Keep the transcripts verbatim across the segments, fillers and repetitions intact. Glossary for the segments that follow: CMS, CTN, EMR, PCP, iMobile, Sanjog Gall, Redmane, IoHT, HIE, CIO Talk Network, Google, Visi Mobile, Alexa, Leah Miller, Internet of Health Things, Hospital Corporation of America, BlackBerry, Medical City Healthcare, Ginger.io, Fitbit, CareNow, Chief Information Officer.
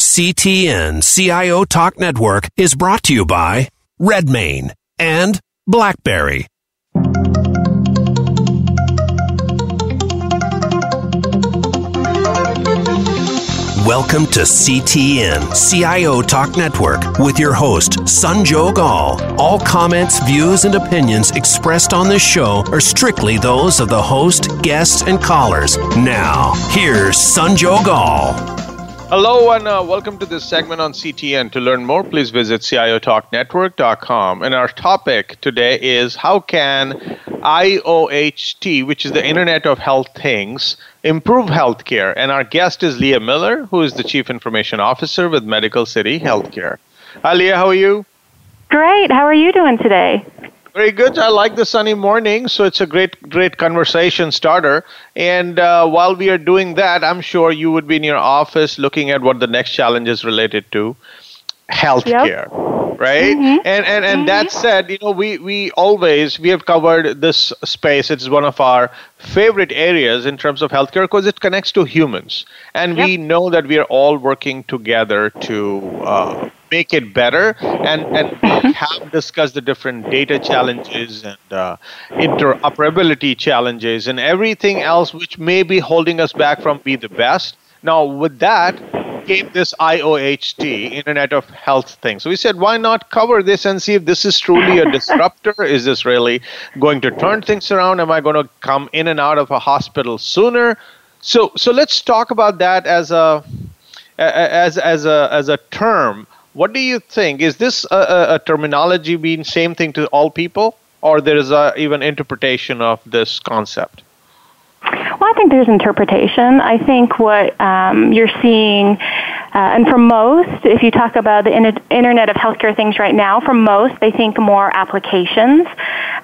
C T N C I O Talk Network is brought to you by Redmane and BlackBerry. Welcome to C T N C I O Talk Network with your host, Sanjog Gall. All comments, views, and opinions expressed on this show are strictly those of the host, guests, and callers. Now, here's Sanjog Gall. Hello, and uh, welcome to this segment on C T N. To learn more, please visit C I O talk network dot com. And our topic today is how can I O H T, which is the Internet of Health Things, improve healthcare? And our guest is Leah Miller, who is the Chief Information Officer with Medical City Healthcare. Hi, Leah. How are you? Great. How are you doing today? Very good. I like the sunny morning, so it's a great, great conversation starter. And uh, while we are doing that, I'm sure you would be in your office looking at what the next challenge is related to healthcare, yep. Right? Mm-hmm. And and, and mm-hmm. that said, you know, we, we always, we have covered this space. It's one of our favorite areas in terms of healthcare because it connects to humans. And yep. we know that we are all working together to uh, make it better, and, and we have discussed the different data challenges and uh, interoperability challenges and everything else which may be holding us back from being the best. Now, with that came this I O H T, Internet of Health Things. So we said, why not cover this and see if this is truly a disruptor? Is this really going to turn things around? Am I going to come in and out of a hospital sooner? So, so let's talk about that as a as as a as a term. What do you think? Is this a, a, a terminology being same thing to all people, or there is a, even interpretation of this concept? Well, I think there's interpretation. I think what um, you're seeing, uh, and for most, if you talk about the in- Internet of Healthcare Things right now, for most, they think more applications.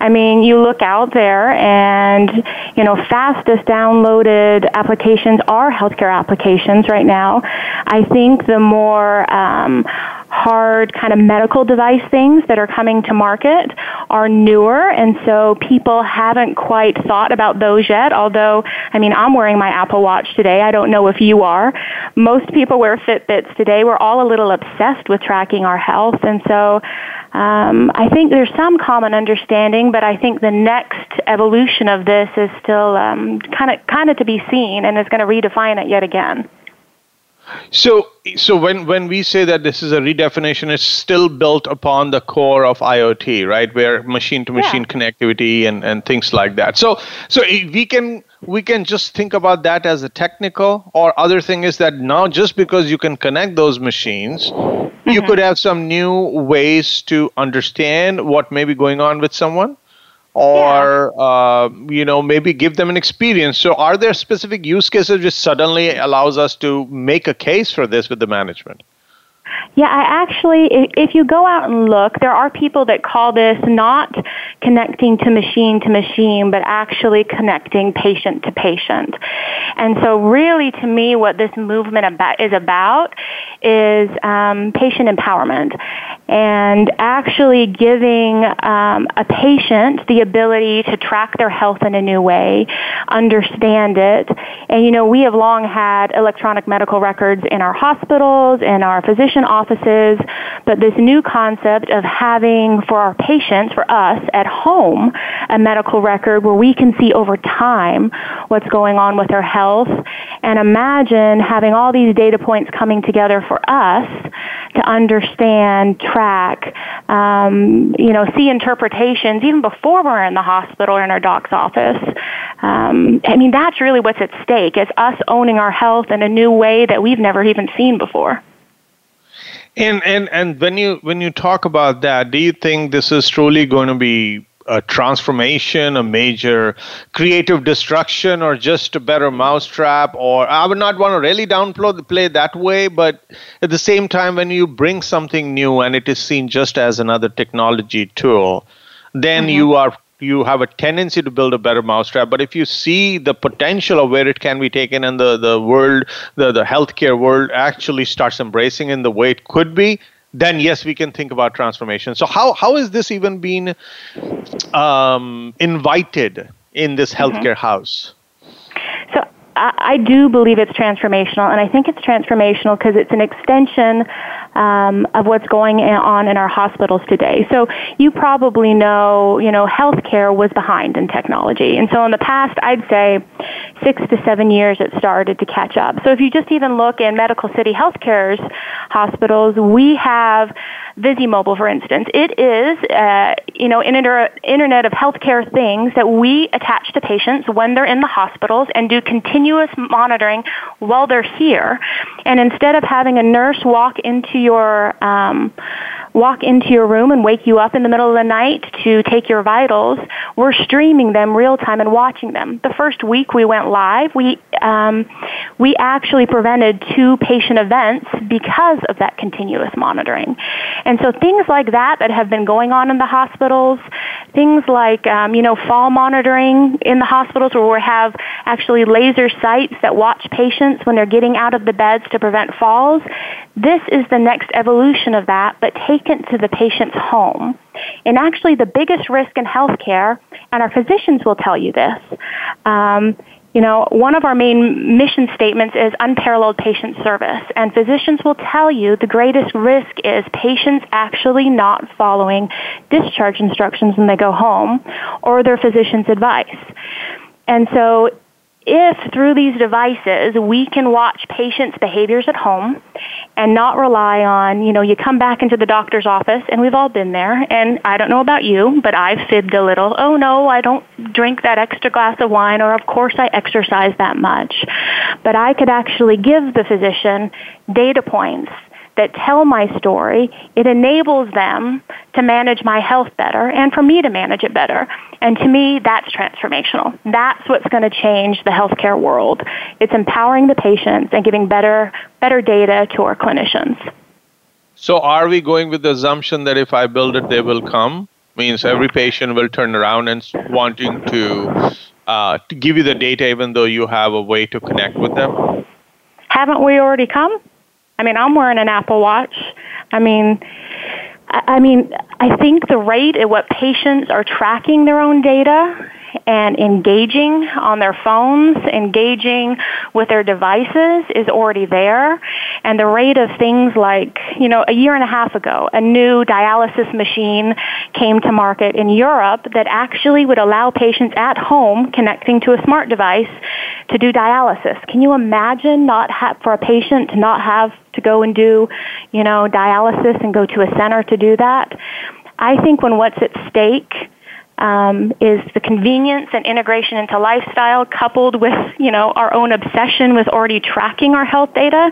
I mean, you look out there and, you know, fastest downloaded applications are healthcare applications right now. I think the more um, hard kind of medical device things that are coming to market are newer, and so people haven't quite thought about those yet, although, I mean, I'm wearing my Apple Watch today. I don't know if you are. Most people wear Fitbits today. We're all a little obsessed with tracking our health, and so Um, I think there's some common understanding, but I think the next evolution of this is still um, kind of kind of to be seen, and it's going to redefine it yet again. So, so when, when we say that this is a redefinition, it's still built upon the core of IoT, right? Where machine-to-machine yeah. connectivity and, and things like that. So, so we can we can just think about that as a technical. Or other thing is that now just because you can connect those machines, mm-hmm. you could have some new ways to understand what may be going on with someone. Or, yeah. uh, you know, maybe give them an experience. So are there specific use cases which suddenly allows us to make a case for this with the management? Yeah, I actually, if you go out and look, there are people that call this not connecting to machine to machine, but actually connecting patient to patient. And so really, to me, what this movement about is about is um, patient empowerment, and actually giving um, a patient the ability to track their health in a new way, understand it. And, you know, we have long had electronic medical records in our hospitals, in our physician offices, but this new concept of having for our patients, for us at home, a medical record where we can see over time what's going on with their health, and imagine having all these data points coming together for us to understand, track, um, you know, see interpretations even before we're in the hospital or in our doc's office. Um, I mean, that's really what's at stake, is us owning our health in a new way that we've never even seen before. And and and when you when you talk about that, do you think this is truly going to be a transformation, a major creative destruction, or just a better mousetrap. Or I would not want to really downplay the play that way, but at the same time, when you bring something new and it is seen just as another technology tool, then mm-hmm. you are you have a tendency to build a better mousetrap. But if you see the potential of where it can be taken and the, the world, the, the healthcare world actually starts embracing in the way it could be, then yes, we can think about transformation. So how how is this even being um, invited in this healthcare mm-hmm. house? So I, I do believe it's transformational, and I think it's transformational because it's an extension um, of what's going on in our hospitals today. So you probably know, you know, healthcare was behind in technology, and so in the past, I'd say six to seven years it started to catch up. So if you just even look in Medical City Healthcare's hospitals, we have Visi Mobile, for instance. It is, uh, you know, an inter- Internet of Healthcare Things that we attach to patients when they're in the hospitals and do continuous monitoring while they're here. And instead of having a nurse walk into your um, walk into your room and wake you up in the middle of the night to take your vitals, we're streaming them real time and watching them. The first week we went live, we um, we actually prevented two patient events because of that continuous monitoring. And so things like that that have been going on in the hospitals, things like, um, you know, fall monitoring in the hospitals where we have actually laser sights that watch patients when they're getting out of the beds to prevent falls. This is the next evolution of that, but taken to the patient's home. And actually the biggest risk in healthcare, and our physicians will tell you this, um, you know, one of our main mission statements is unparalleled patient service, and physicians will tell you the greatest risk is patients actually not following discharge instructions when they go home or their physician's advice. And so if through these devices we can watch patients' behaviors at home and not rely on, you know, you come back into the doctor's office, and we've all been there, and I don't know about you, but I've fibbed a little. Oh, no, I don't drink that extra glass of wine, or of course I exercise that much. But I could actually give the physician data points that tell my story. It enables them to manage my health better and for me to manage it better. And to me, that's transformational. That's what's going to change the healthcare world. It's empowering the patients and giving better better data to our clinicians. So are we going with the assumption that if I build it, they will come? Means every patient will turn around and wanting to, uh, to give you the data even though you have a way to connect with them? Haven't we already come? I mean, I'm wearing an Apple Watch. I mean, I mean, I think the rate at what patients are tracking their own data and engaging on their phones, engaging with their devices is already there. And the rate of things like, you know, a year and a half ago, a new dialysis machine came to market in Europe that actually would allow patients at home connecting to a smart device to do dialysis. Can you imagine not ha- for a patient to not have to go and do, you know, dialysis and go to a center to do that? I think when what's at stake Um, is the convenience and integration into lifestyle coupled with, you know, our own obsession with already tracking our health data,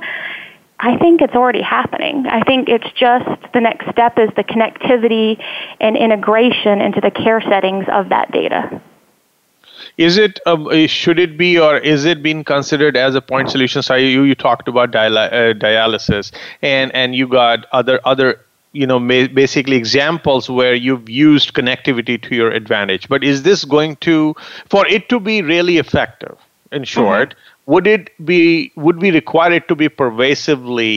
I think it's already happening. I think it's just the next step is the connectivity and integration into the care settings of that data. Is it, um, should it be, or is it being considered as a point solution? So you, you talked about dial- uh, dialysis and, and you got other other you know, basically examples where you've used connectivity to your advantage. But is this going to, for it to be really effective, in short, mm-hmm. would it be, would we require it to be pervasively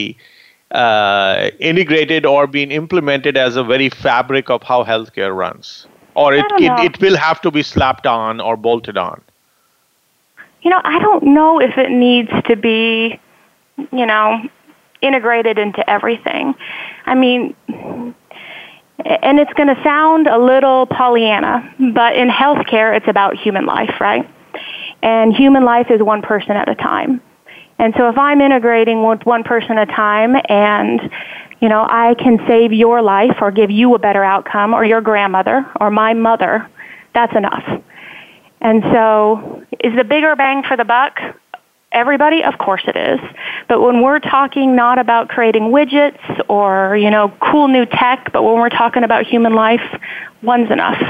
uh, integrated or being implemented as a very fabric of how healthcare runs? Or it, it, it will have to be slapped on or bolted on? You know, I don't know if it needs to be, you know, integrated into everything. I mean, and it's going to sound a little Pollyanna, but in healthcare, it's about human life, right? And human life is one person at a time. And so if I'm integrating with one person at a time and, you know, I can save your life or give you a better outcome or your grandmother or my mother, that's enough. And so is the bigger bang for the buck everybody? Of course it is. But when we're talking not about creating widgets or, you know, cool new tech, but when we're talking about human life, one's enough.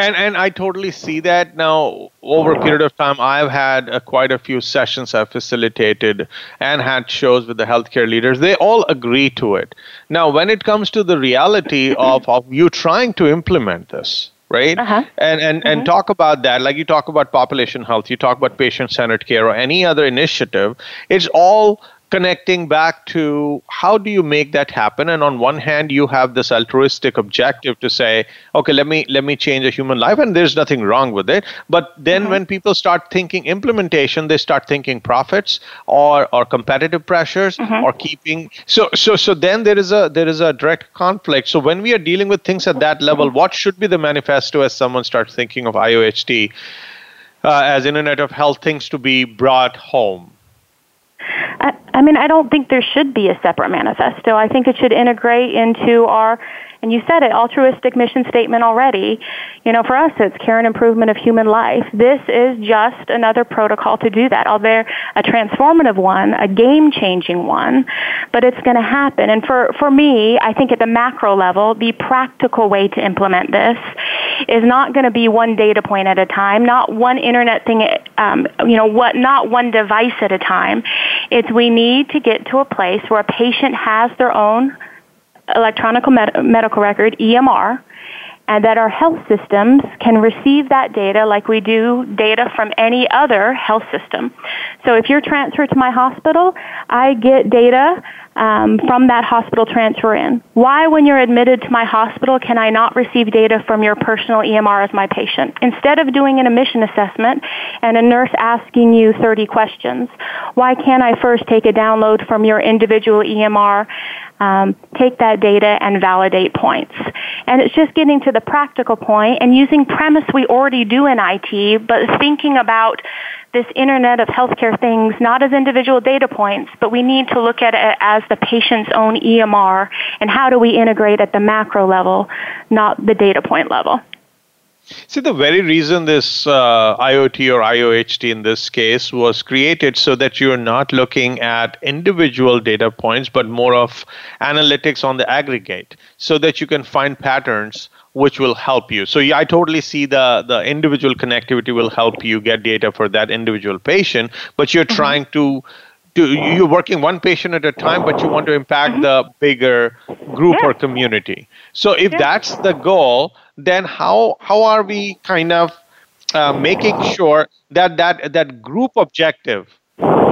And and I totally see that now. Over a period of time, I've had uh, quite a few sessions I've facilitated and had shows with the healthcare leaders. They all agree to it. Now, when it comes to the reality of, of you trying to implement this, right? Uh-huh. And and, and uh-huh. talk about that. Like you talk about population health, you talk about patient-centered care or any other initiative. It's all connecting back to how do you make that happen? And on one hand, you have this altruistic objective to say, okay, let me let me change a human life, and there's nothing wrong with it. But then mm-hmm. when people start thinking implementation, they start thinking profits or or competitive pressures mm-hmm. or keeping. So so so then there is a there is a direct conflict. So when we are dealing with things at that level, what should be the manifesto as someone starts thinking of I O H T uh, as Internet of Health Things to be brought home? I, I mean, I don't think there should be a separate manifesto. I think it should integrate into our, and you said it, altruistic mission statement already. You know, for us, it's care and improvement of human life. This is just another protocol to do that, although a transformative one, a game-changing one, but it's going to happen. And for, for me, I think at the macro level, the practical way to implement this is not going to be one data point at a time, not one internet thing, um, you know, what, not one device at a time. It's we need to get to a place where a patient has their own electronic med- medical record, E M R, and that our health systems can receive that data like we do data from any other health system. So if you're transferred to my hospital, I get data um, from that hospital transfer in. Why, when you're admitted to my hospital, can I not receive data from your personal E M R as my patient? Instead of doing an admission assessment and a nurse asking you thirty questions, why can't I first take a download from your individual E M R, um, take that data, and validate points? And it's just getting to the practical point and using premise we already do in I T, but thinking about this Internet of Healthcare Things not as individual data points, but we need to look at it as the patient's own E M R and how do we integrate at the macro level, not the data point level. See, the very reason this uh, I O T or I O H T in this case was created so that you're not looking at individual data points, but more of analytics on the aggregate so that you can find patterns which will help you. So yeah, I totally see the, the individual connectivity will help you get data for that individual patient, but you're mm-hmm. trying to, to, you're working one patient at a time, but you want to impact mm-hmm. the bigger group yeah. or community. So if yeah. that's the goal, then how how are we kind of uh, making sure that, that that group objective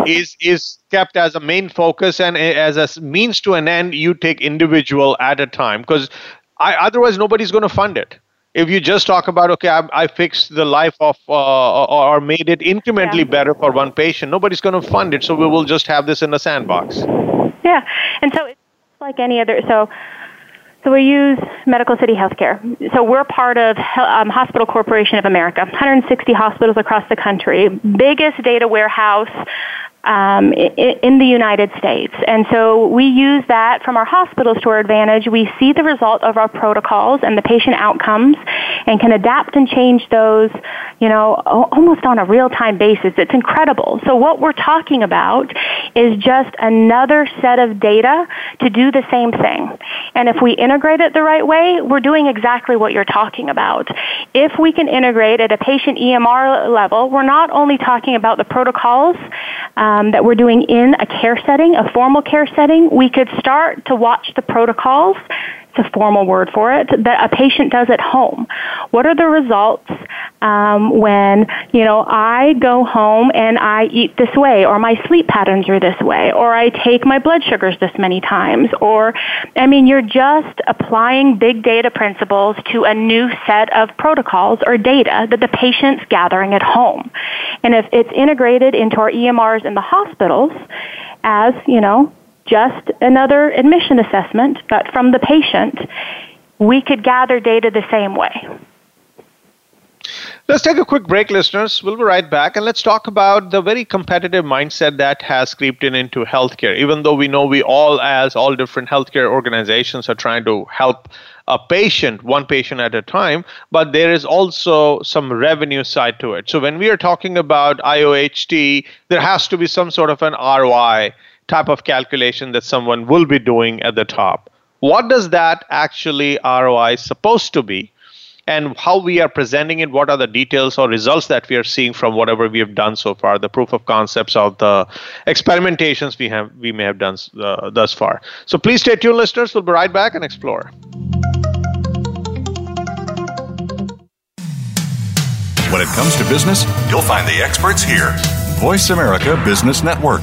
is is kept as a main focus and as a means to an end, you take individual at a time? Because I, otherwise, nobody's going to fund it. If you just talk about, okay, I, I fixed the life of uh, or, or made it incrementally yeah. better for one patient, nobody's going to fund it. So we will just have this in a sandbox. Yeah. And so it's like any other. So so we use Medical City Healthcare. So we're part of um, Hospital Corporation of America, one hundred sixty hospitals across the country, biggest data warehouse Um, in the United States. And so we use that from our hospitals to our advantage. We see the result of our protocols and the patient outcomes and can adapt and change those, you know, almost on a real-time basis. It's incredible. So what we're talking about is just another set of data to do the same thing. And if we integrate it the right way, we're doing exactly what you're talking about. If we can integrate at a patient E M R level, we're not only talking about the protocols, um, that we're doing in a care setting, a formal care setting, we could start to watch the protocols, it's a formal word for it, that a patient does at home. What are the results um, when, you know, I go home and I eat this way, or my sleep patterns are this way, or I take my blood sugars this many times, or, I mean, you're just applying big data principles to a new set of protocols or data that the patient's gathering at home. And if it's integrated into our E M Rs in the hospitals as, you know, just another admission assessment, but from the patient, we could gather data the same way. Let's take a quick break, listeners. We'll be right back, and let's talk about the very competitive mindset that has creeped in into healthcare, even though we know we all, as all different healthcare organizations, are trying to help a patient, one patient at a time, but there is also some revenue side to it. So when we are talking about I O H T, there has to be some sort of an R O I type of calculation that someone will be doing at the top. What does that actually R O I supposed to be? and how we are presenting it, what are the details or results that we are seeing from whatever we have done so far, the proof of concepts of the experimentations we have we may have done uh, thus far. So please stay tuned, listeners. We'll be right back and explore. When it comes to business, you'll find the experts here. Voice America Business Network.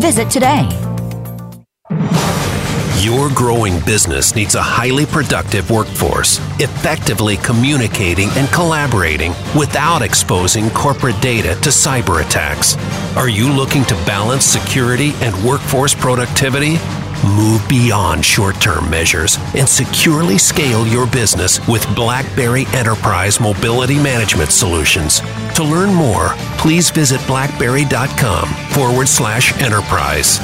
Visit today. Your growing business needs a highly productive workforce, effectively communicating and collaborating without exposing corporate data to cyber attacks. Are you looking to balance security and workforce productivity? Move beyond short-term measures and securely scale your business with BlackBerry Enterprise Mobility Management Solutions. To learn more, please visit blackberry.com forward slash enterprise.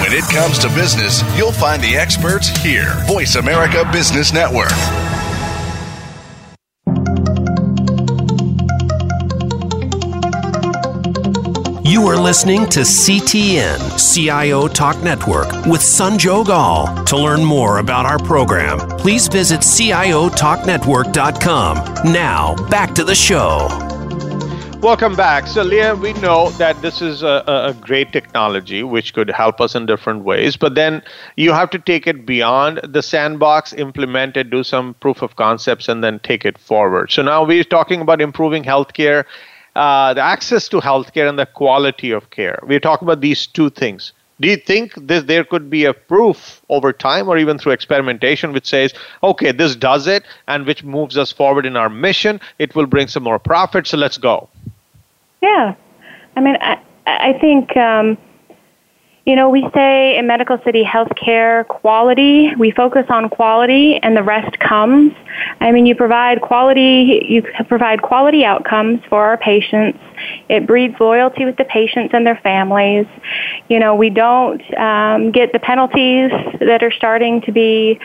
When it comes to business, you'll find the experts here. Voice America Business Network. You are listening to C T N, C I O Talk Network, with Sanjog Gall. To learn more about our program, please visit C I O Talk Network dot com. Now, back to the show. Welcome back. So, Leah, we know that this is a, a great technology which could help us in different ways, but then you have to take it beyond the sandbox, implement it, do some proof of concepts, and then take it forward. So now we're talking about improving healthcare, Uh, the access to healthcare and the quality of care. We're talking about these two things. Do you think this, there could be a proof over time or even through experimentation which says, okay, this does it and which moves us forward in our mission? It will bring some more profit, so let's go. Yeah. I mean, I, I think, um, you know, we say in Medical City Healthcare, quality, we focus on quality and the rest comes. I mean, you provide quality, you provide quality outcomes for our patients. It breeds loyalty with the patients and their families. You know, we don't um, get the penalties that are starting to be,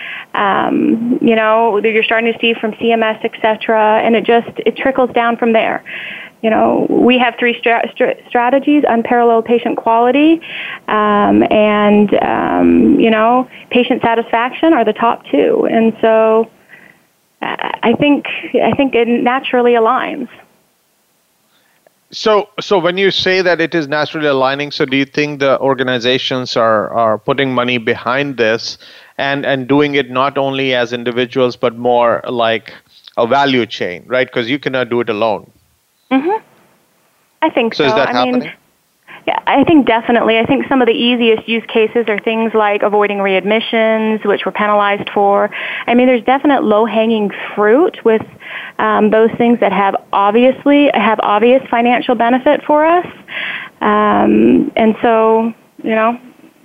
um, you know, that you're starting to see from C M S, et cetera, and it just, it trickles down from there. You know, we have three stra- stra- strategies, unparalleled patient quality, um, and, um, you know, patient satisfaction are the top two. And so I think I think it naturally aligns. So so when you say that it is naturally aligning, so do you think the organizations are, are putting money behind this and, and doing it not only as individuals but more like a value chain, right? Because you cannot do it alone. Mm-hmm. I think so. So is that I happening? Mean, Yeah, I think definitely. I think some of the easiest use cases are things like avoiding readmissions, which we're penalized for. I mean, there's definite low-hanging fruit with um, those things that have obviously have obvious financial benefit for us. Um, and so, you know,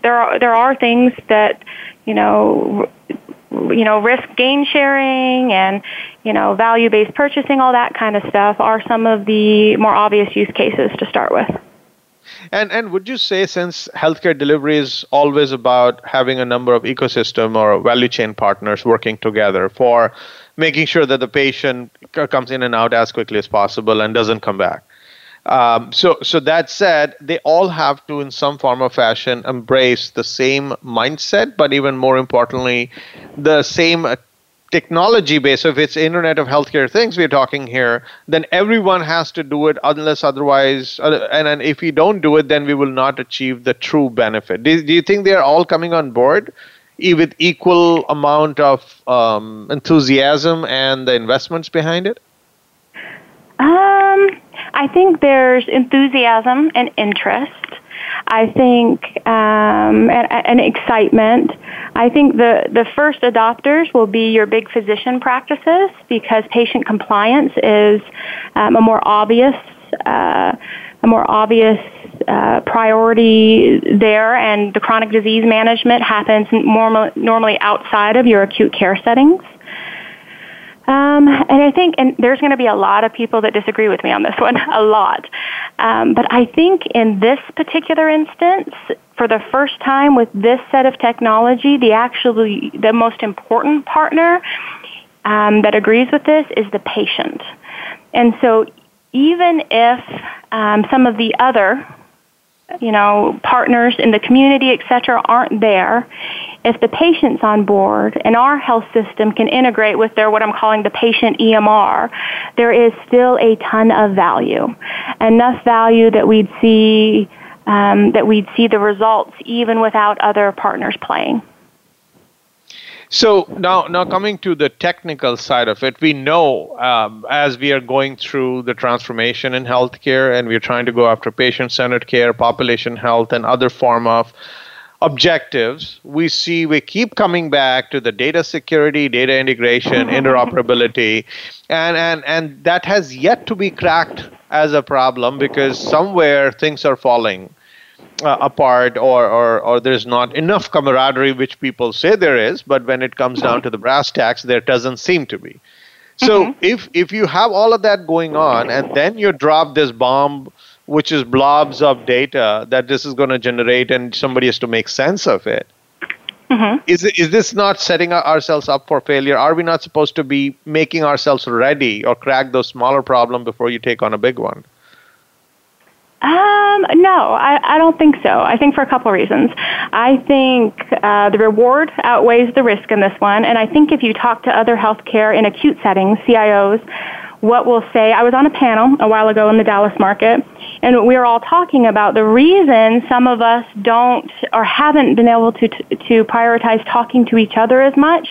there are there are things that, you know, you know, risk gain sharing and, you know, value-based purchasing, all that kind of stuff are some of the more obvious use cases to start with. And and would you say, since healthcare delivery is always about having a number of ecosystem or value chain partners working together for making sure that the patient comes in and out as quickly as possible and doesn't come back. Um, so, so that said, they all have to, in some form or fashion, embrace the same mindset, but even more importantly, the same technology base. So if it's Internet of Healthcare Things we're talking here, then everyone has to do it unless otherwise, and, and if we don't do it, then we will not achieve the true benefit. Do, do you think they're all coming on board with equal amount of um, enthusiasm and the investments behind it? Um, I think there's enthusiasm and interest. I think um, and, and excitement. I think the, the first adopters will be your big physician practices, because patient compliance is um, a more obvious uh, a more obvious uh, priority there, and the chronic disease management happens normal, normally outside of your acute care settings. Um, and I think, and there's going to be a lot of people that disagree with me on this one, a lot. Um, but I think in this particular instance, for the first time with this set of technology, the actually the most important partner um, that agrees with this is the patient. And so, even if um, some of the other, you know, partners in the community, et cetera, aren't there, if the patient's on board and our health system can integrate with their, what I'm calling the patient E M R, there is still a ton of value, enough value that we'd see um, that we'd see the results even without other partners playing. So now, now coming to the technical side of it, we know um, as we are going through the transformation in healthcare, and we're trying to go after patient-centered care, population health, and other form of objectives, we see we keep coming back to the data security, data integration, interoperability, and, and, and that has yet to be cracked as a problem, because somewhere things are falling Uh, apart, or, or or there's not enough camaraderie, which people say there is, but when it comes down to the brass tacks, there doesn't seem to be. So mm-hmm. if if you have all of that going on, and then you drop this bomb, which is blobs of data that this is going to generate, and somebody has to make sense of it, mm-hmm. is, is this not setting ourselves up for failure? Are we not supposed to be making ourselves ready or crack those smaller problems before you take on a big one? Um, no, I, I don't think so. I think for a couple reasons. I think uh, the reward outweighs the risk in this one, and I think if you talk to other healthcare in acute settings, C I Os, what we'll say, I was on a panel a while ago in the Dallas market, and we were all talking about the reason some of us don't or haven't been able to t- to prioritize talking to each other as much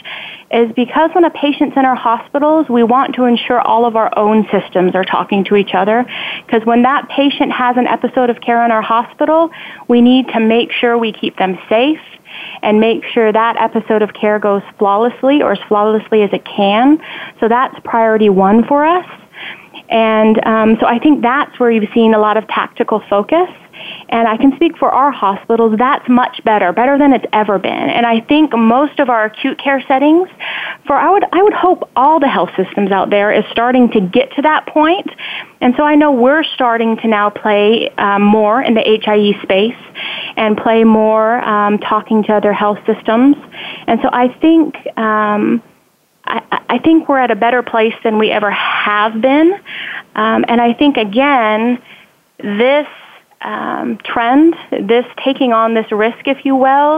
is because when a patient's in our hospitals, we want to ensure all of our own systems are talking to each other, because when that patient has an episode of care in our hospital, we need to make sure we keep them safe and make sure that episode of care goes flawlessly, or as flawlessly as it can. So that's priority one for us. And um, so I think that's where you've seen a lot of tactical focus. And I can speak for our hospitals, that's much better, better than it's ever been. And I think most of our acute care settings, for I would I would hope all the health systems out there, is starting to get to that point. And so I know we're starting to now play um, more in the H I E space and play more um, talking to other health systems. And so I think um, I, I think we're at a better place than we ever have been. Um, and I think, again, this Um, trend, this taking on this risk, if you will,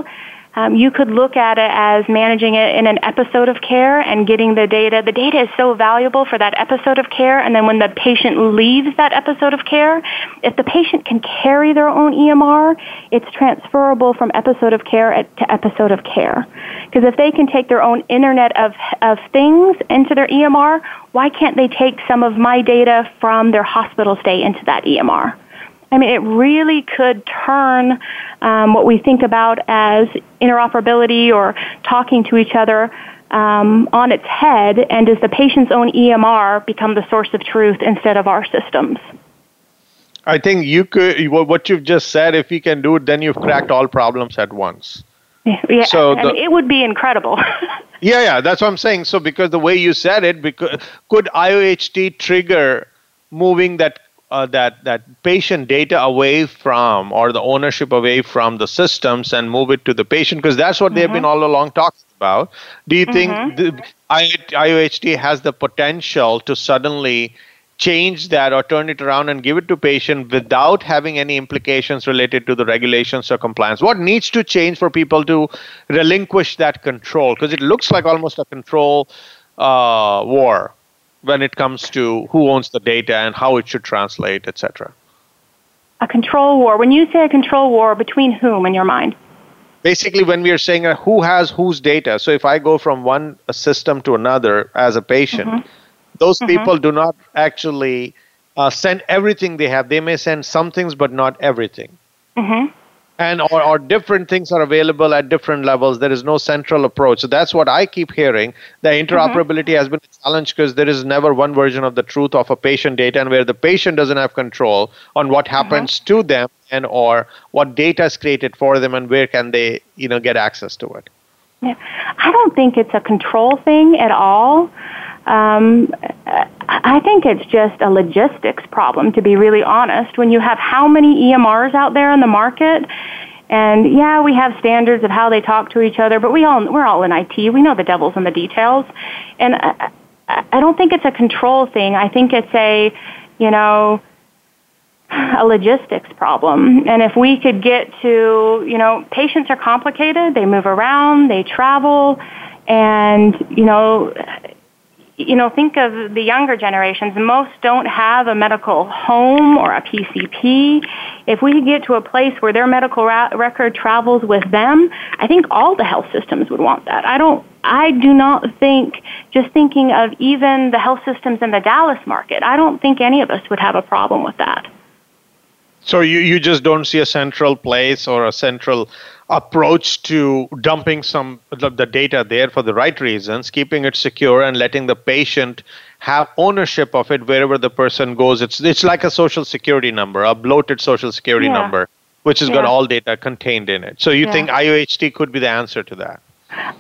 um, you could look at it as managing it in an episode of care and getting the data. The data is so valuable for that episode of care, and then when the patient leaves that episode of care, if the patient can carry their own E M R, it's transferable from episode of care to episode of care. Because if they can take their own Internet of, of Things into their E M R, why can't they take some of my data from their hospital stay into that E M R? I mean, it really could turn um, what we think about as interoperability or talking to each other um, on its head, and does the patient's own E M R become the source of truth instead of our systems? I think you could. What you've just said, if you can do it, then you've cracked all problems at once. Yeah, so the, I mean, it would be incredible. yeah, yeah, that's what I'm saying. So because the way you said it, because, could I O H T trigger moving that Uh, that that patient data away from, or the ownership away from the systems, and move it to the patient? Because that's what mm-hmm. they've been all along talking about. Do you mm-hmm. think the I O H T has the potential to suddenly change that or turn it around and give it to patient without having any implications related to the regulations or compliance? What needs to change for people to relinquish that control? Because it looks like almost a control uh, war when it comes to who owns the data and how it should translate, et cetera? A control war. When you say a control war, between whom in your mind? basically when we are saying uh, who has whose data, so if I go from one system to another as a patient, mm-hmm. those mm-hmm. people do not actually uh, send everything they have. They may send some things, but not everything. Mm-hmm. And or, or different things are available at different levels. There is no central approach. So that's what I keep hearing. The interoperability mm-hmm. has been a challenge because there is never one version of the truth of a patient data, and where the patient doesn't have control on what happens mm-hmm. to them and or what data is created for them and where can they, you know, get access to it. Yeah. I don't think it's a control thing at all. Um, I think it's just a logistics problem, to be really honest. When you have how many E M Rs out there in the market, and yeah, we have standards of how they talk to each other, but we all, we're all in I T. We know the devil's in the details. And I, I don't think it's a control thing. I think it's a, you know, a logistics problem. And if we could get to, you know, patients are complicated. They move around. They travel. And, you know... You know, think of the younger generations. Most don't have a medical home or a P C P. If we could get to a place where their medical ra- record travels with them, I think all the health systems would want that. I don't, I do not think, just thinking of even the health systems in the Dallas market, I don't think any of us would have a problem with that. So you, you just don't see a central place or a central approach to dumping some of the data there for the right reasons, keeping it secure and letting the patient have ownership of it wherever the person goes. It's it's like a social security number, a bloated social security yeah. number, which has yeah. got all data contained in it. So you yeah. think I O H T could be the answer to that?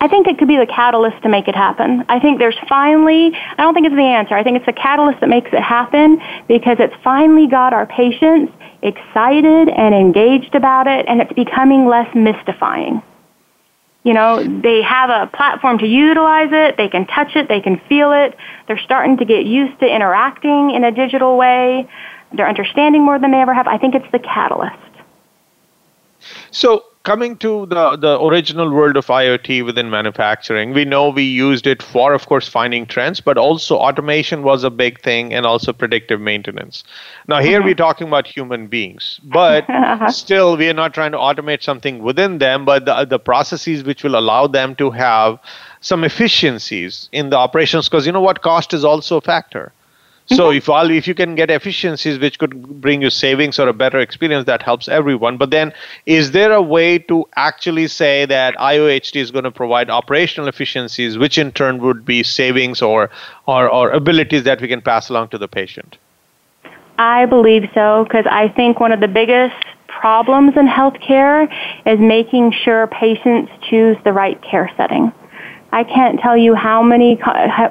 I think it could be the catalyst to make it happen. I think there's finally, I don't think it's the answer. I think it's the catalyst that makes it happen because it's finally got our patients excited and engaged about it, and it's becoming less mystifying. You know, they have a platform to utilize it. They can touch it. They can feel it. They're starting to get used to interacting in a digital way. They're understanding more than they ever have. I think it's the catalyst. So, coming to the, the original world of I O T within manufacturing, we know we used it for, of course, finding trends, but also automation was a big thing, and also predictive maintenance. Now, here mm-hmm. we're talking about human beings, but still we are not trying to automate something within them, but the, the processes which will allow them to have some efficiencies in the operations, because you know what, cost is also a factor. So if all, if you can get efficiencies which could bring you savings or a better experience, that helps everyone. But then is there a way to actually say that I O H T is going to provide operational efficiencies, which in turn would be savings or, or, or abilities that we can pass along to the patient? I believe so, because I think one of the biggest problems in healthcare is making sure patients choose the right care setting. I can't tell you how many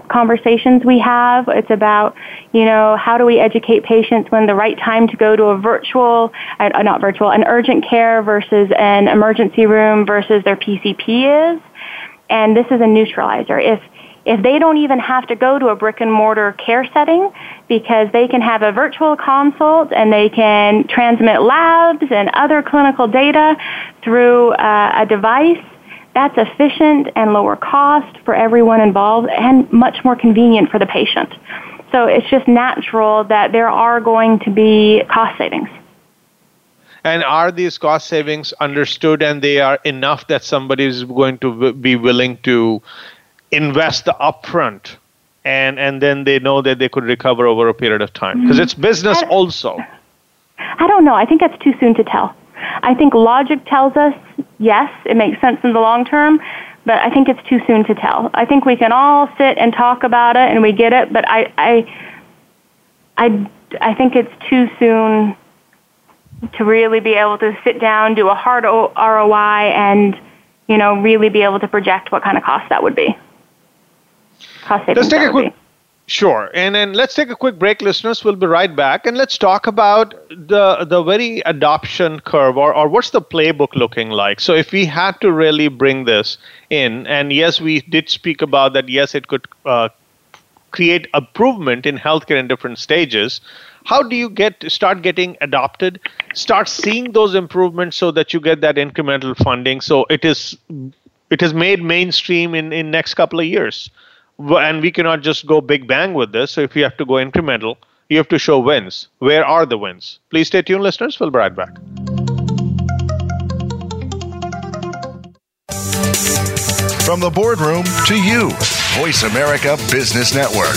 conversations we have. It's about, you know, how do we educate patients when the right time to go to a virtual, uh, not virtual, an urgent care versus an emergency room versus their P C P is. And this is a neutralizer. If if they don't even have to go to a brick and mortar care setting because they can have a virtual consult and they can transmit labs and other clinical data through uh, a device, that's efficient and lower cost for everyone involved and much more convenient for the patient. So it's just natural that there are going to be cost savings. And are these cost savings understood and they are enough that somebody is going to w- be willing to invest the upfront and, and then they know that they could recover over a period of time? Because mm-hmm. it's business I, also. I don't know. I think that's too soon to tell. I think logic tells us, yes, it makes sense in the long term, but I think it's too soon to tell. I think we can all sit and talk about it and we get it, but I I, I, I think it's too soon to really be able to sit down, do a hard R O I, and you know really be able to project what kind of cost that would be. Cost savings that would be. Sure. And then let's take a quick break, listeners. We'll be right back. And let's talk about the the very adoption curve or, or what's the playbook looking like. So if we had to really bring this in, and yes, we did speak about that, yes, it could uh, create improvement in healthcare in different stages. How do you get start getting adopted, start seeing those improvements so that you get that incremental funding? So it is it is made mainstream in in next couple of years. And we cannot just go big bang with this. So if you have to go incremental, you have to show wins. Where are the wins? Please stay tuned, listeners. We'll be right back. From the boardroom to you, Voice America Business Network.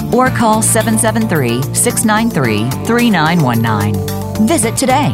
or call seven seven three, six nine three, three nine one nine. Visit today.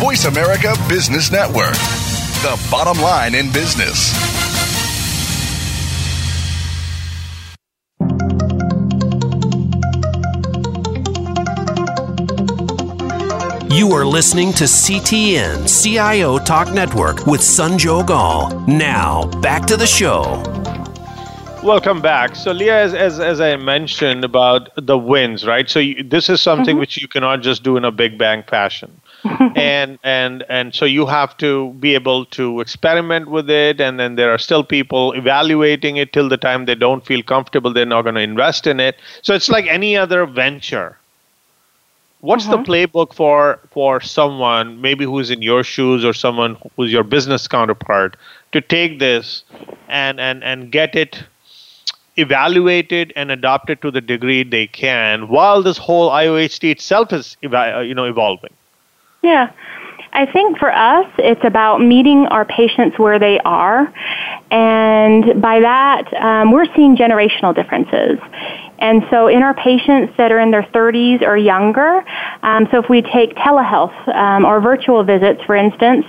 Voice America Business Network, the bottom line in business. You are listening to C T N, C I O Talk Network with Sanjog Gall. Now, back to the show. Welcome back. So, Leah, as, as, as I mentioned about the wins, right? So, you, this is something mm-hmm. which you cannot just do in a big bang fashion. and and and so you have to be able to experiment with it, and then there are still people evaluating it till the time they don't feel comfortable, they're not going to invest in it. So it's like any other venture. What's mm-hmm. the playbook for for someone maybe who's in your shoes or someone who's your business counterpart to take this and and and get it evaluated and adopted to the degree they can while this whole I O H T itself is eva- you know evolving? Yeah. I think for us, it's about meeting our patients where they are. And by that, um, we're seeing generational differences. And so in our patients that are in their thirties or younger, um, so if we take telehealth um, or virtual visits, for instance,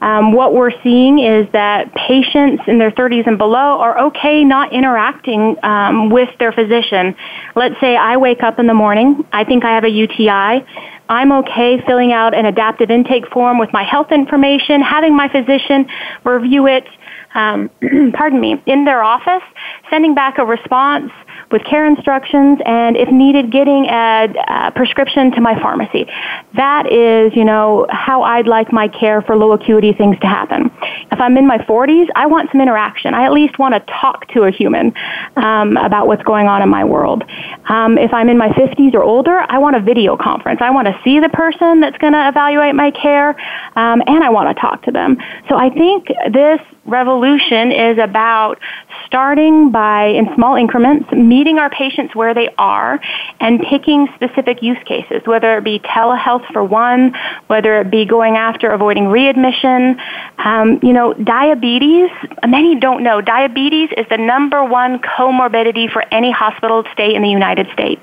um, what we're seeing is that patients in their thirties and below are okay not interacting um, with their physician. Let's say I wake up in the morning, I think I have a U T I, I'm okay filling out an adaptive intake form with my health information, having my physician review it, um, pardon me, in their office, sending back a response with care instructions, and if needed, getting a, a prescription to my pharmacy. That is, you know, how I'd like my care for low acuity things to happen. If I'm in my forties, I want some interaction. I at least want to talk to a human um, about what's going on in my world. Um, if I'm in my fifties or older, I want a video conference. I want to see the person that's going to evaluate my care, um, and I want to talk to them. So I think this revolution is about starting by, in small increments, meeting our patients where they are and picking specific use cases, whether it be telehealth for one, whether it be going after avoiding readmission. Um, you know, diabetes, many don't know, diabetes is the number one comorbidity for any hospital stay in the United States.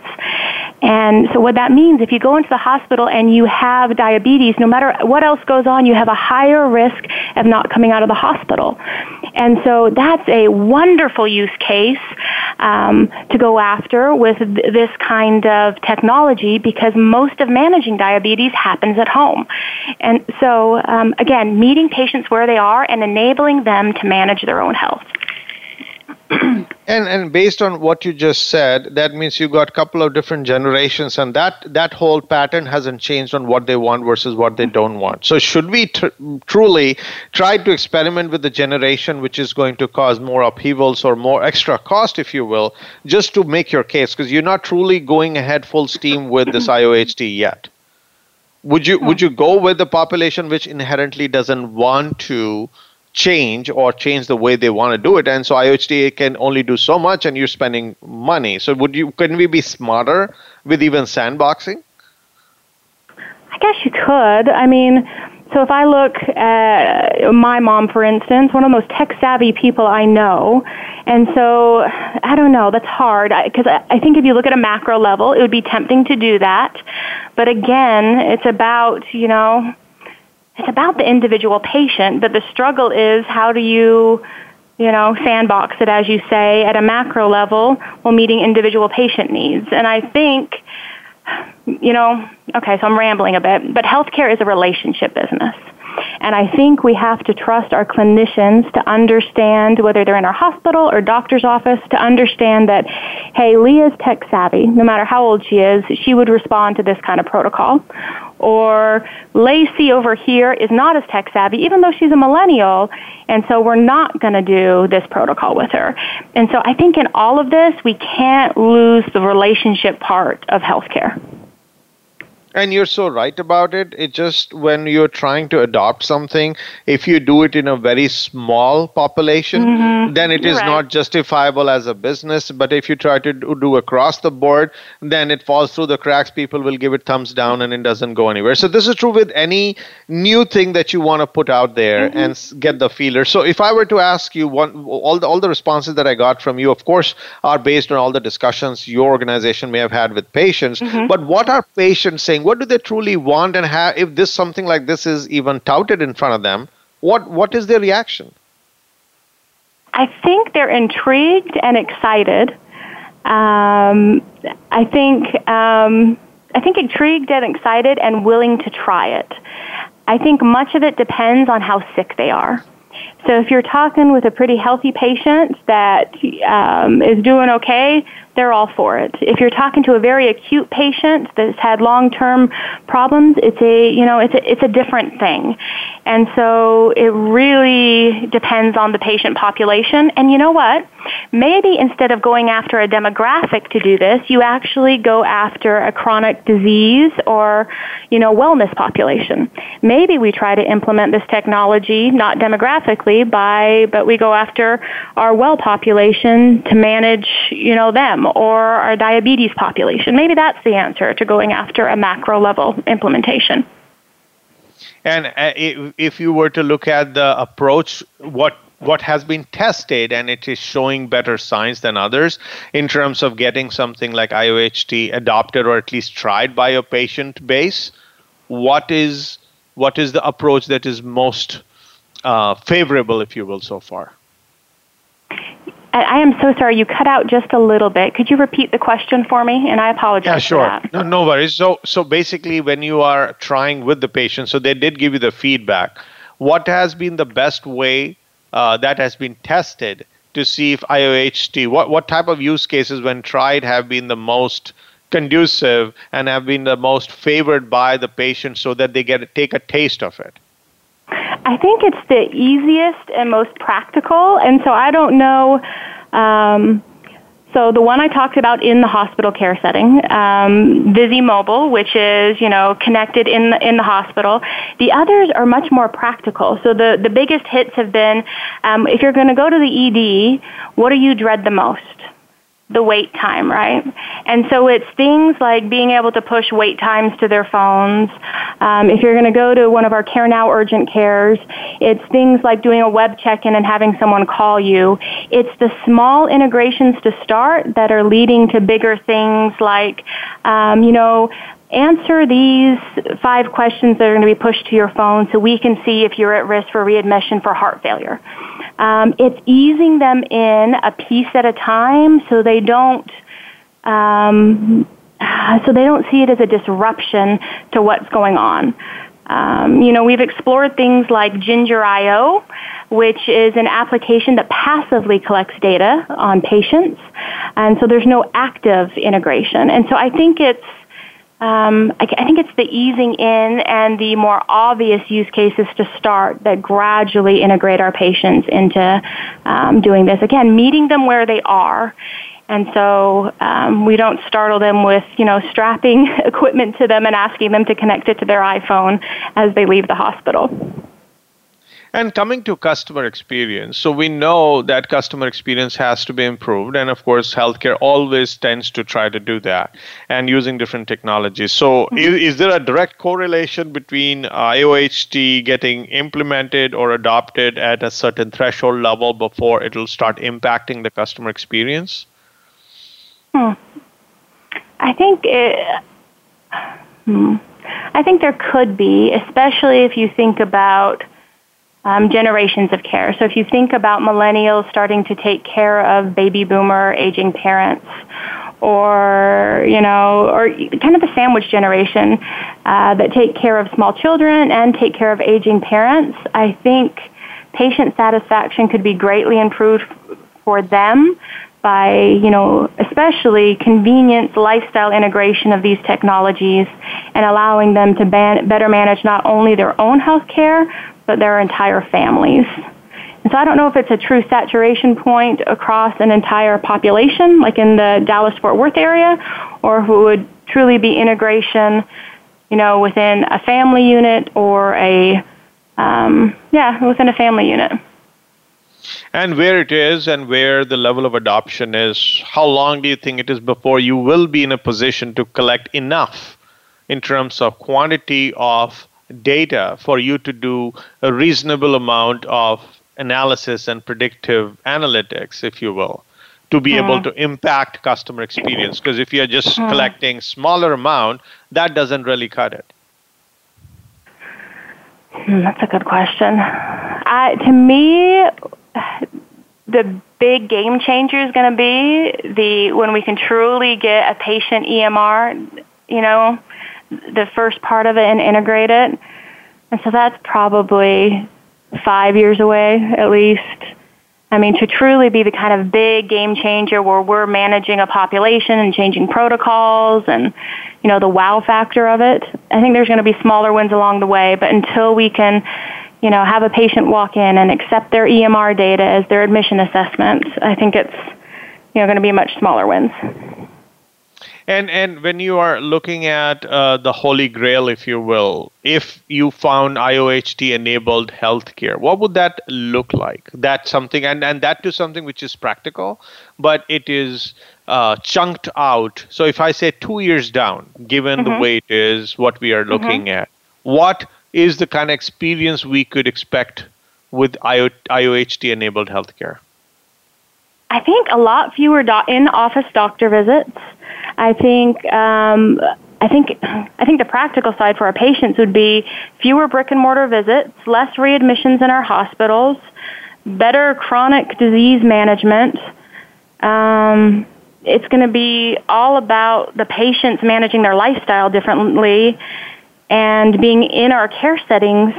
And so what that means, if you go into the hospital and you have diabetes, no matter what else goes on, you have a higher risk of not coming out of the hospital. And so that's a wonderful use case um, to go after with th- this kind of technology, because most of managing diabetes happens at home. And so, um, again, meeting patients where they are and enabling them to manage their own health. and and based on what you just said, that means you got a couple of different generations, and that, that whole pattern hasn't changed on what they want versus what they don't want. So should we tr- truly try to experiment with the generation which is going to cause more upheavals or more extra cost, if you will, just to make your case? Because you're not truly going ahead full steam with this I O H T yet. Would you, would you go with the population which inherently doesn't want to change or change the way they want to do it. And so I O H T can only do so much, and you're spending money. So would you, couldn't we be smarter with even sandboxing? I guess you could. I mean, so if I look at my mom, for instance, one of the most tech-savvy people I know, and so, I don't know, that's hard, because I, I think if you look at a macro level, it would be tempting to do that, but again, it's about, you know, it's about the individual patient, but the struggle is how do you, you know, sandbox it, as you say, at a macro level while meeting individual patient needs, and I think... You know, okay, so I'm rambling a bit, but healthcare is a relationship business. And I think we have to trust our clinicians to understand, whether they're in our hospital or doctor's office, to understand that, hey, Leah's tech savvy. No matter how old she is, she would respond to this kind of protocol. Or Lacey over here is not as tech savvy, even though she's a millennial, and so we're not going to do this protocol with her. And so I think in all of this, we can't lose the relationship part of healthcare. And you're so right about it. It just, when you're trying to adopt something, if you do it in a very small population, mm-hmm. then it is right. not justifiable as a business. But if you try to do across the board, then it falls through the cracks. People will give it thumbs down and it doesn't go anywhere. So this is true with any new thing that you want to put out there mm-hmm. and get the feeler. So if I were to ask you, one, all the, all the responses that I got from you, of course, are based on all the discussions your organization may have had with patients. Mm-hmm. But what are patients saying? What do they truly want, and have, if this something like this is even touted in front of them, what what is their reaction? I think they're intrigued and excited. Um, I think um, I think intrigued and excited and willing to try it. I think much of it depends on how sick they are. So if you're talking with a pretty healthy patient that um, is doing okay, they're all for it. If you're talking to a very acute patient that's had long-term problems, it's a you know it's a, it's a different thing, and so it really depends on the patient population. And you know what? Maybe instead of going after a demographic to do this, you actually go after a chronic disease or you know wellness population. Maybe we try to implement this technology not demographically, by but we go after our well population to manage you know them. Or our diabetes population. Maybe that's the answer to going after a macro level implementation. And if you were to look at the approach, what what has been tested, and it is showing better signs than others in terms of getting something like I O H T adopted or at least tried by your patient base, what is what is the approach that is most uh, favorable, if you will, so far? I am so sorry. You cut out just a little bit. Could you repeat the question for me? And I apologize yeah, sure. for that. No, no worries. So, so basically, when you are trying with the patient, so they did give you the feedback, what has been the best way uh, that has been tested to see if I O H T, what, what type of use cases when tried have been the most conducive and have been the most favored by the patient so that they get take a taste of it? I think it's the easiest and most practical, and so I don't know, um, so the one I talked about in the hospital care setting, um, Visi Mobile, which is, you know, connected in the, in the hospital. The others are much more practical. So the, the biggest hits have been, um, if you're going to go to the E D, what do you dread the most? The wait time, right? And so it's things like being able to push wait times to their phones. Um, if you're going to go to one of our CareNow urgent cares, it's things like doing a web check-in and having someone call you. It's the small integrations to start that are leading to bigger things like, um, you know, answer these five questions that are going to be pushed to your phone so we can see if you're at risk for readmission for heart failure. Um, it's easing them in a piece at a time so they don't um, so they don't see it as a disruption to what's going on. Um, you know, we've explored things like Ginger dot I O, which is an application that passively collects data on patients, and so there's no active integration. And so I think it's Um, I, I think it's the easing in and the more obvious use cases to start that gradually integrate our patients into um, doing this. Again, meeting them where they are. And so um, we don't startle them with, you know, strapping equipment to them and asking them to connect it to their iPhone as they leave the hospital. And coming to customer experience, so we know that customer experience has to be improved. And of course, healthcare always tends to try to do that and using different technologies. So mm-hmm. is, is there a direct correlation between I O H T getting implemented or adopted at a certain threshold level before it will start impacting the customer experience? Hmm. I think it, hmm. I think there could be, especially if you think about Um, generations of care. So if you think about millennials starting to take care of baby boomer aging parents, or, you know, or kind of the sandwich generation uh, that take care of small children and take care of aging parents, I think patient satisfaction could be greatly improved for them by, you know, especially convenience, lifestyle integration of these technologies and allowing them to ban- better manage not only their own health care, but their entire families. And so I don't know if it's a true saturation point across an entire population, like in the Dallas-Fort Worth area, or if it would truly be integration, you know, within a family unit or a, um, yeah, within a family unit. And where it is and where the level of adoption is, how long do you think it is before you will be in a position to collect enough in terms of quantity of data for you to do a reasonable amount of analysis and predictive analytics, if you will, to be mm. able to impact customer experience? Because if you're just mm. collecting smaller amount, that doesn't really cut it. Mm, that's a good question. Uh, to me, the big game changer is going to be the when we can truly get a patient E M R, you know, the first part of it and integrate it. And so that's probably five years away at least. I mean, to truly be the kind of big game changer where we're managing a population and changing protocols and, you know, the wow factor of it, I think there's going to be smaller wins along the way. But until we can, you know, have a patient walk in and accept their E M R data as their admission assessment, I think it's, you know, going to be much smaller wins. And and when you are looking at uh, the holy grail, if you will, if you found I O H T-enabled healthcare, what would that look like? That's something, and, and that to something which is practical, but it is uh, chunked out. So if I say two years down, given mm-hmm. the way it is, what we are looking mm-hmm. at, what is the kind of experience we could expect with I O H T-enabled healthcare? I think a lot fewer do- in-office doctor visits. I think um, I think I think the practical side for our patients would be fewer brick and mortar visits, less readmissions in our hospitals, better chronic disease management. Um, it's going to be all about the patients managing their lifestyle differently and being in our care settings,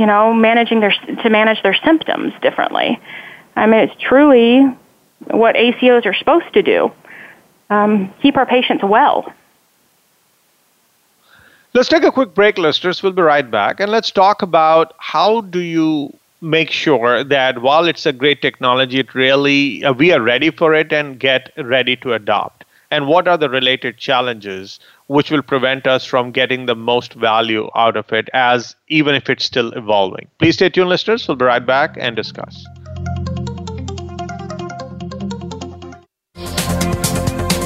you know, managing their to manage their symptoms differently. I mean, it's truly what A C Os are supposed to do. Um, keep our patients well. Let's take a quick break, listeners. We'll be right back. And let's talk about how do you make sure that while it's a great technology, it really uh, we are ready for it and get ready to adopt. And what are the related challenges which will prevent us from getting the most value out of it, as even if it's still evolving? Please stay tuned, listeners. We'll be right back and discuss.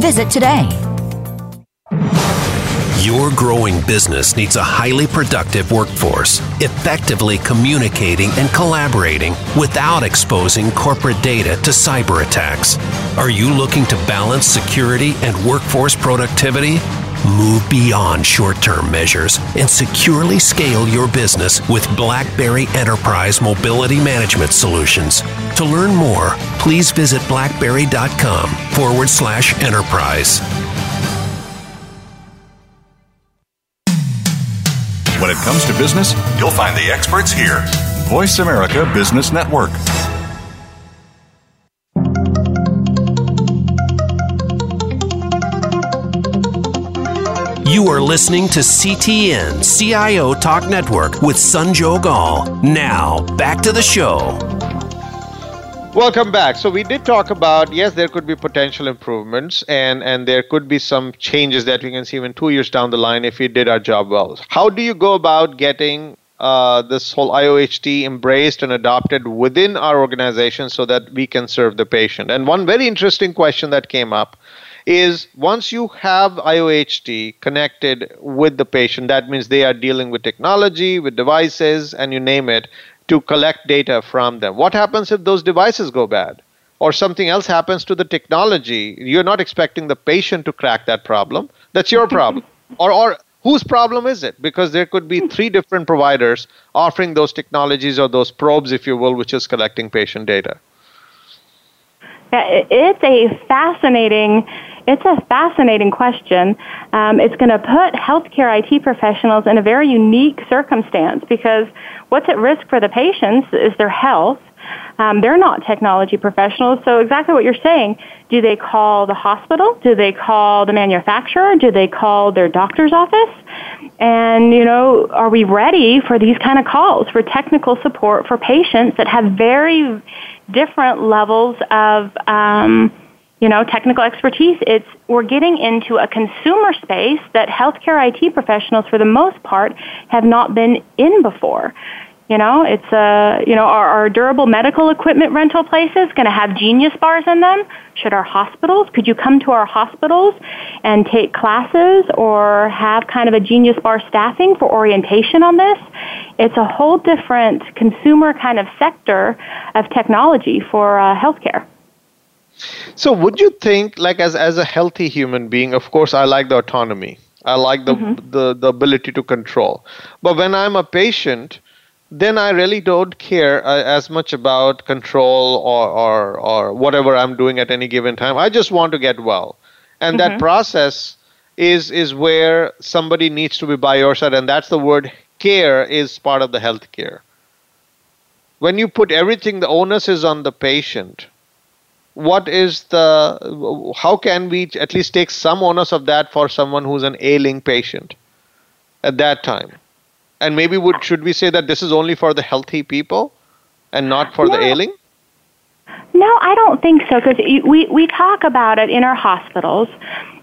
Visit today. Your growing business needs a highly productive workforce, effectively communicating and collaborating without exposing corporate data to cyber attacks. Are you looking to balance security and workforce productivity? Move beyond short-term measures and securely scale your business with BlackBerry Enterprise Mobility Management Solutions. To learn more, please visit blackberry.com forward slash enterprise. When it comes to business, you'll find the experts here. Voice America Business Network. You are listening to C T N, C I O Talk Network with Sanjog Gall. Now, back to the show. Welcome back. So we did talk about, yes, there could be potential improvements and, and there could be some changes that we can see even two years down the line if we did our job well. How do you go about getting uh, this whole I O H T embraced and adopted within our organization so that we can serve the patient? And one very interesting question that came up is once you have I O H T connected with the patient, that means they are dealing with technology, with devices, and you name it, to collect data from them. What happens if those devices go bad or something else happens to the technology? You're not expecting the patient to crack that problem. That's your problem. Or, or whose problem is it? Because there could be three different providers offering those technologies or those probes, if you will, which is collecting patient data. It's a fascinating It's a fascinating question. Um, it's going to put healthcare I T professionals in a very unique circumstance because what's at risk for the patients is their health. Um, they're not technology professionals, so exactly what you're saying. Do they call the hospital? Do they call the manufacturer? Do they call their doctor's office? And, you know, are we ready for these kind of calls for technical support for patients that have very different levels of um You know, technical expertise? It's we're getting into a consumer space that healthcare I T professionals, for the most part, have not been in before. You know, it's a, you know, are our durable medical equipment rental places going to have Genius bars in them? Should our hospitals? Could you come to our hospitals and take classes or have kind of a Genius bar staffing for orientation on this? It's a whole different consumer kind of sector of technology for uh, healthcare. So would you think, like as, as a healthy human being, of course, I like the autonomy. I like the, mm-hmm. the, the ability to control. But when I'm a patient, then I really don't care uh, as much about control or, or, or whatever I'm doing at any given time. I just want to get well. And mm-hmm. that process is is where somebody needs to be by your side. And that's the word care is part of the healthcare. When you put everything, the onus is on the patient. What is the, how can we at least take some onus of that for someone who's an ailing patient at that time? And maybe would should we say that this is only for the healthy people and not for yeah. the ailing? No, I don't think so, because we, we talk about it in our hospitals,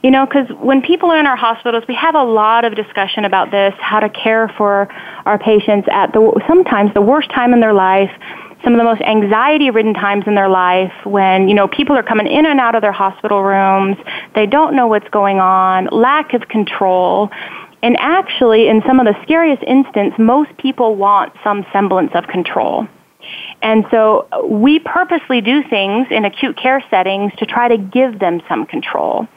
you know, because when people are in our hospitals, we have a lot of discussion about this, how to care for our patients at the sometimes the worst time in their life, some of the most anxiety-ridden times in their life when, you know, people are coming in and out of their hospital rooms, they don't know what's going on, lack of control. And actually, in some of the scariest instances, most people want some semblance of control. And so we purposely do things in acute care settings to try to give them some control.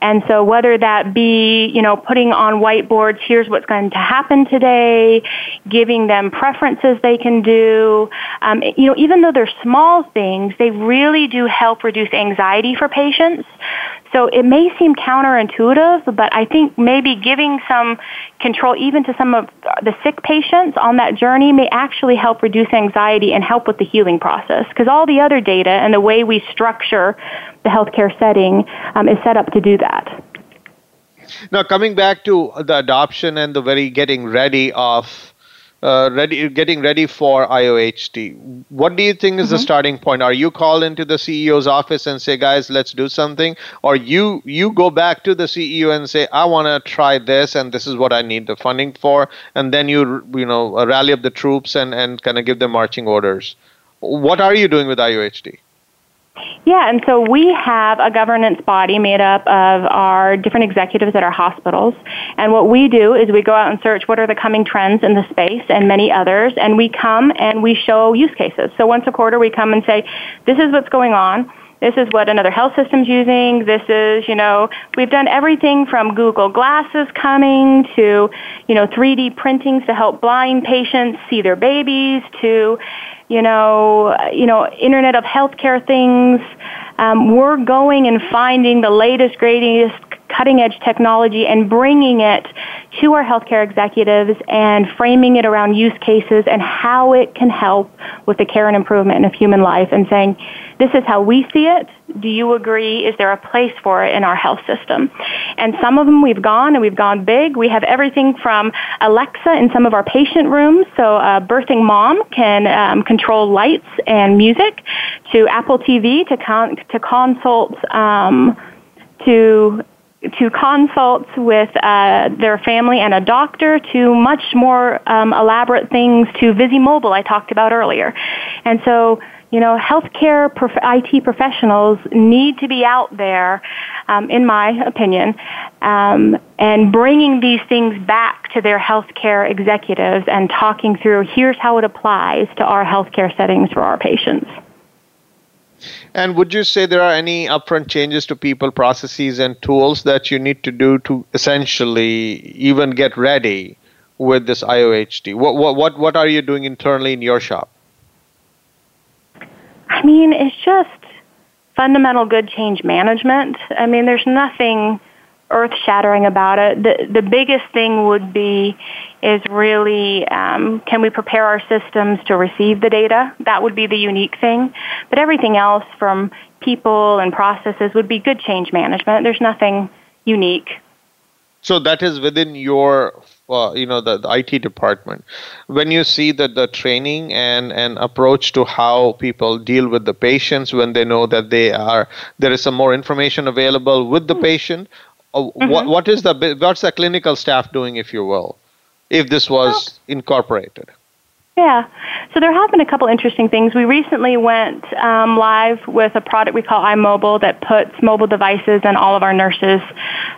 And so whether that be, you know, putting on whiteboards, here's what's going to happen today, giving them preferences they can do, um, you know, even though they're small things, they really do help reduce anxiety for patients. So it may seem counterintuitive, but I think maybe giving some control even to some of the sick patients on that journey may actually help reduce anxiety and help with the healing process, because all the other data and the way we structure the healthcare setting um, is set up to do that. Now, coming back to the adoption and the very getting ready of uh, ready getting ready for I O H T, what do you think is mm-hmm. the starting point? Are you called into the C E O's office and say, guys, let's do something? Or you you go back to the C E O and say, I want to try this and this is what I need the funding for, and then you you know rally up the troops and, and kind of give them marching orders? What are you doing with I O H T? Yeah, and so we have a governance body made up of our different executives at our hospitals. And what we do is we go out and search what are the coming trends in the space and many others, and we come and we show use cases. So once a quarter we come and say, this is what's going on. This is what another health system's using. This is, you know, we've done everything from Google Glasses coming to, you know, three D printings to help blind patients see their babies to, you know, you know, Internet of Healthcare Things. Um, we're going and finding the latest, greatest, cutting-edge technology and bringing it to our healthcare executives and framing it around use cases and how it can help with the care and improvement of human life and saying, this is how we see it. Do you agree? Is there a place for it in our health system? And some of them we've gone and we've gone big. We have everything from Alexa in some of our patient rooms, so a birthing mom can um, control lights and music, to Apple T V, to, con- to consult, um, to... to consults with uh, their family and a doctor, to much more um, elaborate things, to Visi Mobile I talked about earlier. And so, you know, healthcare prof- I T professionals need to be out there, um, in my opinion, um, and bringing these things back to their healthcare executives and talking through, here's how it applies to our healthcare settings for our patients. And would you say there are any upfront changes to people, processes, and tools that you need to do to essentially even get ready with this I O H T? What what what, what are you doing internally in your shop? I mean, it's just fundamental good change management. I mean, there's nothing earth-shattering about it. The, the biggest thing would be is really, um, can we prepare our systems to receive the data? That would be the unique thing. But everything else from people and processes would be good change management. There's nothing unique. So that is within your, uh, you know, the, the I T department. When you see that the training and, and approach to how people deal with the patients when they know that they are, there is some more information available with the mm-hmm. patient, Mm-hmm. What what is the what's the clinical staff doing, if you will, if this was incorporated? Yeah, so there have been a couple interesting things. We recently went um, live with a product we call iMobile that puts mobile devices in all of our nurses'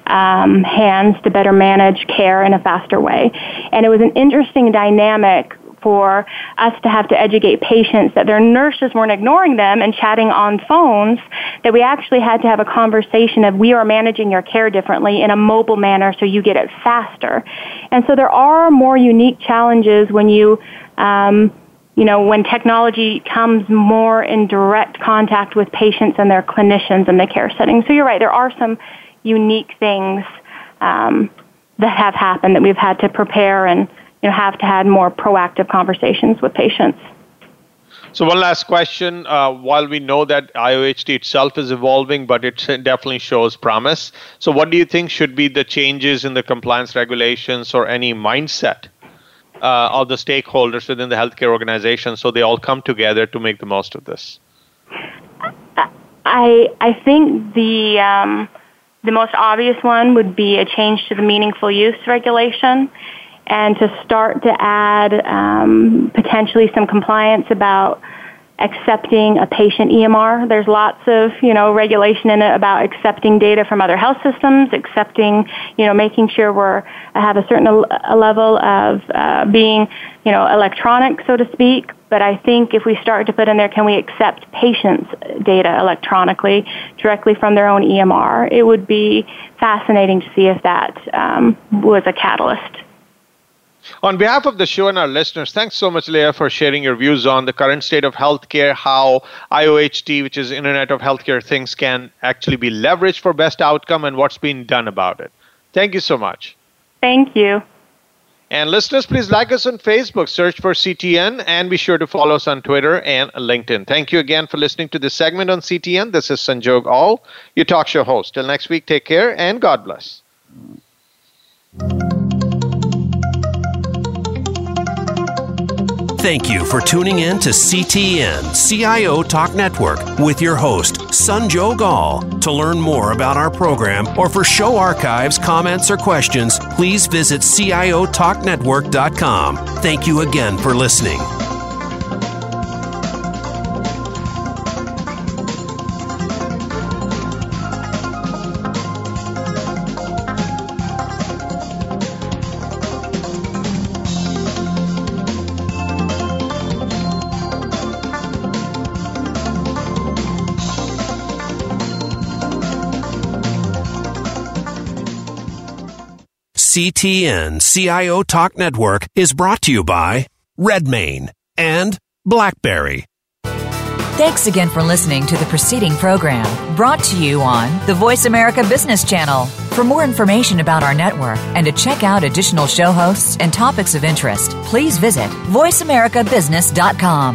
um, hands to better manage care in a faster way, and it was an interesting dynamic for us to have to educate patients that their nurses weren't ignoring them and chatting on phones, that we actually had to have a conversation of, we are managing your care differently in a mobile manner so you get it faster. And so there are more unique challenges when you, um, you know, when technology comes more in direct contact with patients and their clinicians in the care setting. So you're right, there are some unique things um, that have happened that we've had to prepare and you know, have to have more proactive conversations with patients. So one last question. Uh, while we know that I O H T itself is evolving, but it definitely shows promise. So what do you think should be the changes in the compliance regulations or any mindset uh, of the stakeholders within the healthcare organization so they all come together to make the most of this? I I think the um, the most obvious one would be a change to the meaningful use regulation, and to start to add um, potentially some compliance about accepting a patient E M R. There's lots of, you know, regulation in it about accepting data from other health systems, accepting, you know, making sure we're have a certain a level of uh, being, you know, electronic, so to speak. But I think if we start to put in there, can we accept patients' data electronically directly from their own E M R? It would be fascinating to see if that um, was a catalyst. On behalf of the show and our listeners, thanks so much, Leah, for sharing your views on the current state of healthcare, how I O H T, which is Internet of Healthcare Things, can actually be leveraged for best outcome and what's been done about it. Thank you so much. Thank you. And listeners, please like us on Facebook, search for C T N, and be sure to follow us on Twitter and LinkedIn. Thank you again for listening to this segment on C T N. This is Sanjog Gall, your talk show host. Till next week, take care and God bless. Thank you for tuning in to C T N, C I O Talk Network, with your host, Sanjog Gall. To learn more about our program or for show archives, comments, or questions, please visit C I O Talk Network dot com. Thank you again for listening. C T N C I O Talk Network is brought to you by Redmane and BlackBerry. Thanks again for listening to the preceding program brought to you on the Voice America Business Channel. For more information about our network and to check out additional show hosts and topics of interest, please visit voice america business dot com.